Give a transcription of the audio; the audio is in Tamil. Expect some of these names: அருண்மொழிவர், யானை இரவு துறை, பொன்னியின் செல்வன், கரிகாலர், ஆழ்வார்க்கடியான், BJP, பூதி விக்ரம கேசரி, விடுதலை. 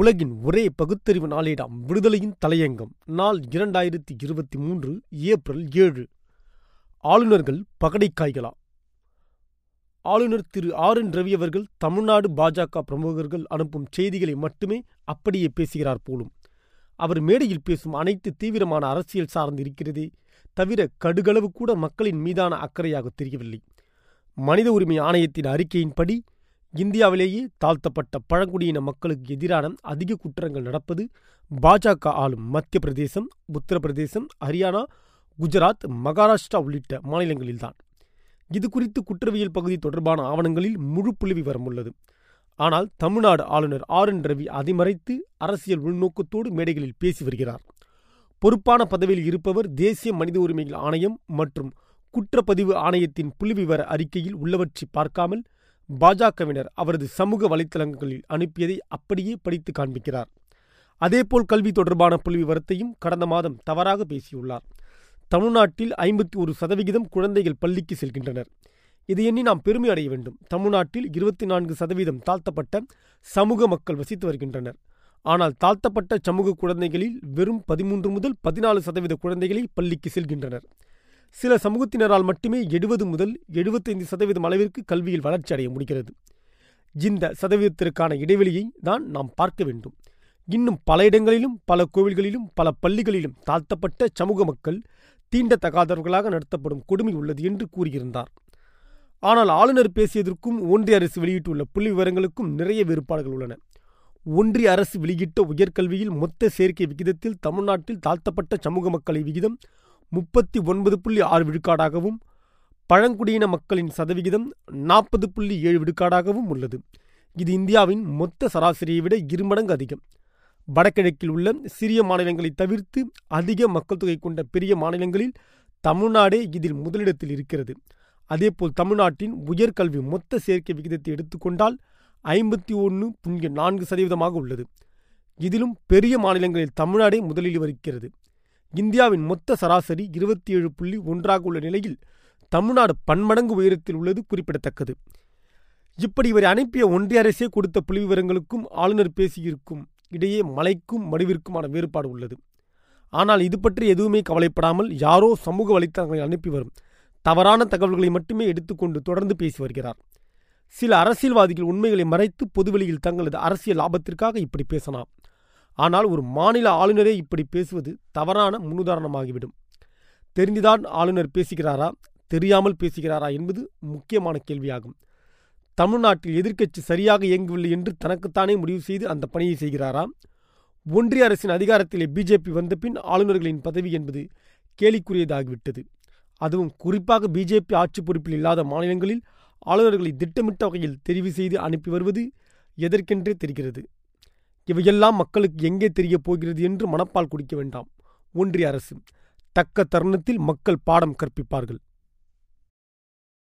உலகின் ஒரே பகுத்தறிவு நாளேடாம் விடுதலையின் தலையங்கம் நாள் 2023 ஏப்ரல் 7. ஆளுநர்கள் பகடைக்காய்களா? ஆளுநர் திரு R. N. Ravi அவர்கள் தமிழ்நாடு பாஜக பிரமுகர்கள் அனுப்பும் செய்திகளை மட்டுமே அப்படியே பேசுகிறார் போலும். அவர் மேடையில் பேசும் அனைத்து தீவிரமான அரசியல் சார்ந்து இருக்கிறதே தவிர கடுகளவு கூட மக்களின் மீதான அக்கறையாக தெரியவில்லை. மனித உரிமை ஆணையத்தின் அறிக்கையின்படி இந்தியாவிலேயே தாழ்த்தப்பட்ட பழங்குடியின மக்களுக்கு எதிரான அதிக குற்றங்கள் நடப்பது பாஜக ஆளும் மத்திய பிரதேசம், உத்தரப்பிரதேசம், ஹரியானா, குஜராத், மகாராஷ்டிரா உள்ளிட்ட மாநிலங்களில்தான். இது குறித்து குற்றவியல் பகுதி தொடர்பான ஆவணங்களில் முழு புள்ளி விவரம் உள்ளது. ஆனால் தமிழ்நாடு ஆளுநர் R. N. Ravi அதை மறைத்து அரசியல் உள்நோக்கத்தோடு மேடைகளில் பேசி வருகிறார். பொறுப்பான பதவியில் இருப்பவர் தேசிய மனித உரிமைகள் ஆணையம் மற்றும் குற்றப்பதிவு ஆணையத்தின் புள்ளி விவர அறிக்கையில் உள்ளவற்றை பார்க்காமல் பாஜகவினர் அவரது சமூக வலைத்தளங்களில் அனுப்பியதை அப்படியே படித்து காண்பிக்கிறார். அதேபோல் கல்வி தொடர்பான புள்ளி விவரத்தையும் கடந்த மாதம் தவறாக பேசியுள்ளார். தமிழ்நாட்டில் 51% குழந்தைகள் பள்ளிக்கு செல்கின்றனர். இதை எண்ணி நாம் பெருமை அடைய வேண்டும். தமிழ்நாட்டில் 24% தாழ்த்தப்பட்ட சமூக மக்கள் வசித்து வருகின்றனர். ஆனால் தாழ்த்தப்பட்ட சமூக குழந்தைகளில் வெறும் 13 முதல் 14% குழந்தைகளை பள்ளிக்கு செல்கின்றனர். சில சமூகத்தினரால் மட்டுமே 70 முதல் 75% அளவிற்கு கல்வியில் வளர்ச்சி அடைய முடிகிறது. இந்த சதவீதத்திற்கான இடைவெளியை தான் நாம் பார்க்க வேண்டும். இன்னும் பல இடங்களிலும், பல கோவில்களிலும், பல பள்ளிகளிலும் தாழ்த்தப்பட்ட சமூக மக்கள் தீண்டத்தகாதவர்களாக நடத்தப்படும் கொடுமை உள்ளது என்று கூறியிருந்தார். ஆனால் ஆளுநர் பேசியதற்கும் ஒன்றிய அரசு வெளியிட்டுள்ள புள்ளி விவரங்களுக்கும் நிறைய வேறுபாடுகள் உள்ளன. ஒன்றிய அரசு வெளியிட்ட உயர்கல்வியில் மொத்த சேர்க்கை விகிதத்தில் தமிழ்நாட்டில் தாழ்த்தப்பட்ட சமூக மக்களை விகிதம் 39.6% பழங்குடியின மக்களின் சதவிகிதம் 40.7% உள்ளது. இது இந்தியாவின் மொத்த சராசரியை விட 2 மடங்கு அதிகம். வடகிழக்கில் உள்ள சிறிய மாநிலங்களை தவிர்த்து அதிக மக்கள் தொகை கொண்ட பெரிய மாநிலங்களில் தமிழ்நாடே இதில் முதலிடத்தில் இருக்கிறது. அதேபோல் தமிழ்நாட்டின் உயர்கல்வி மொத்த சேர்க்கை விகிதத்தை எடுத்துக்கொண்டால் 51.4% உள்ளது. இதிலும் பெரிய மாநிலங்களில் தமிழ்நாடே முதலில் வருகிறது. இந்தியாவின் மொத்த சராசரி 27.1% உள்ள நிலையில் தமிழ்நாடு 10 மடங்கு உயரத்தில் உள்ளது குறிப்பிடத்தக்கது. இப்படி இவரை அனுப்பிய ஒன்றிய அரசே கொடுத்த புள்ளி விவரங்களுக்கும் ஆளுநர் பேசியிருக்கும் இடையே மலைக்கும் மடுவிற்குமான வேறுபாடு உள்ளது. ஆனால் இது பற்றி எதுவுமே கவலைப்படாமல் யாரோ சமூக வலைத்தளங்களை அனுப்பி வரும் தவறான தகவல்களை மட்டுமே எடுத்துக்கொண்டு தொடர்ந்து பேசி வருகிறார். சில அரசியல்வாதிகள் உண்மைகளை மறைத்து பொதுவெளியில் தங்களது அரசியல் லாபத்திற்காக இப்படி பேசலாம். ஆனால் ஒரு மாநில ஆளுநரே இப்படி பேசுவது தவறான முன்னுதாரணமாகிவிடும். தெரிந்துதான் ஆளுநர் பேசுகிறாரா, தெரியாமல் பேசுகிறாரா என்பது முக்கியமான கேள்வியாகும். தமிழ்நாட்டில் எதிர்க்கட்சி சரியாக இயங்கவில்லை என்று தனக்குத்தானே முடிவு செய்து அந்த பணியை செய்கிறாரா? ஒன்றிய அரசின் அதிகாரத்திலே BJP வந்த பின் ஆளுநர்களின் பதவி என்பது கேலிக்குரியதாகிவிட்டது. அதுவும் குறிப்பாக BJP ஆட்சி பொறுப்பில் இல்லாத மாநிலங்களில் ஆளுநர்களை திட்டமிட்ட வகையில் தெரிவு செய்து அனுப்பி வருவது எதற்கென்றே தெரிகிறது. இவையெல்லாம் மக்களுக்கு எங்கே தெரியப் போகிறது என்று மனப்பால் குடிக்க வேண்டாம். ஒன்றிய அரசு தக்க தருணத்தில் மக்கள் பாடம் கற்பிப்பார்கள்.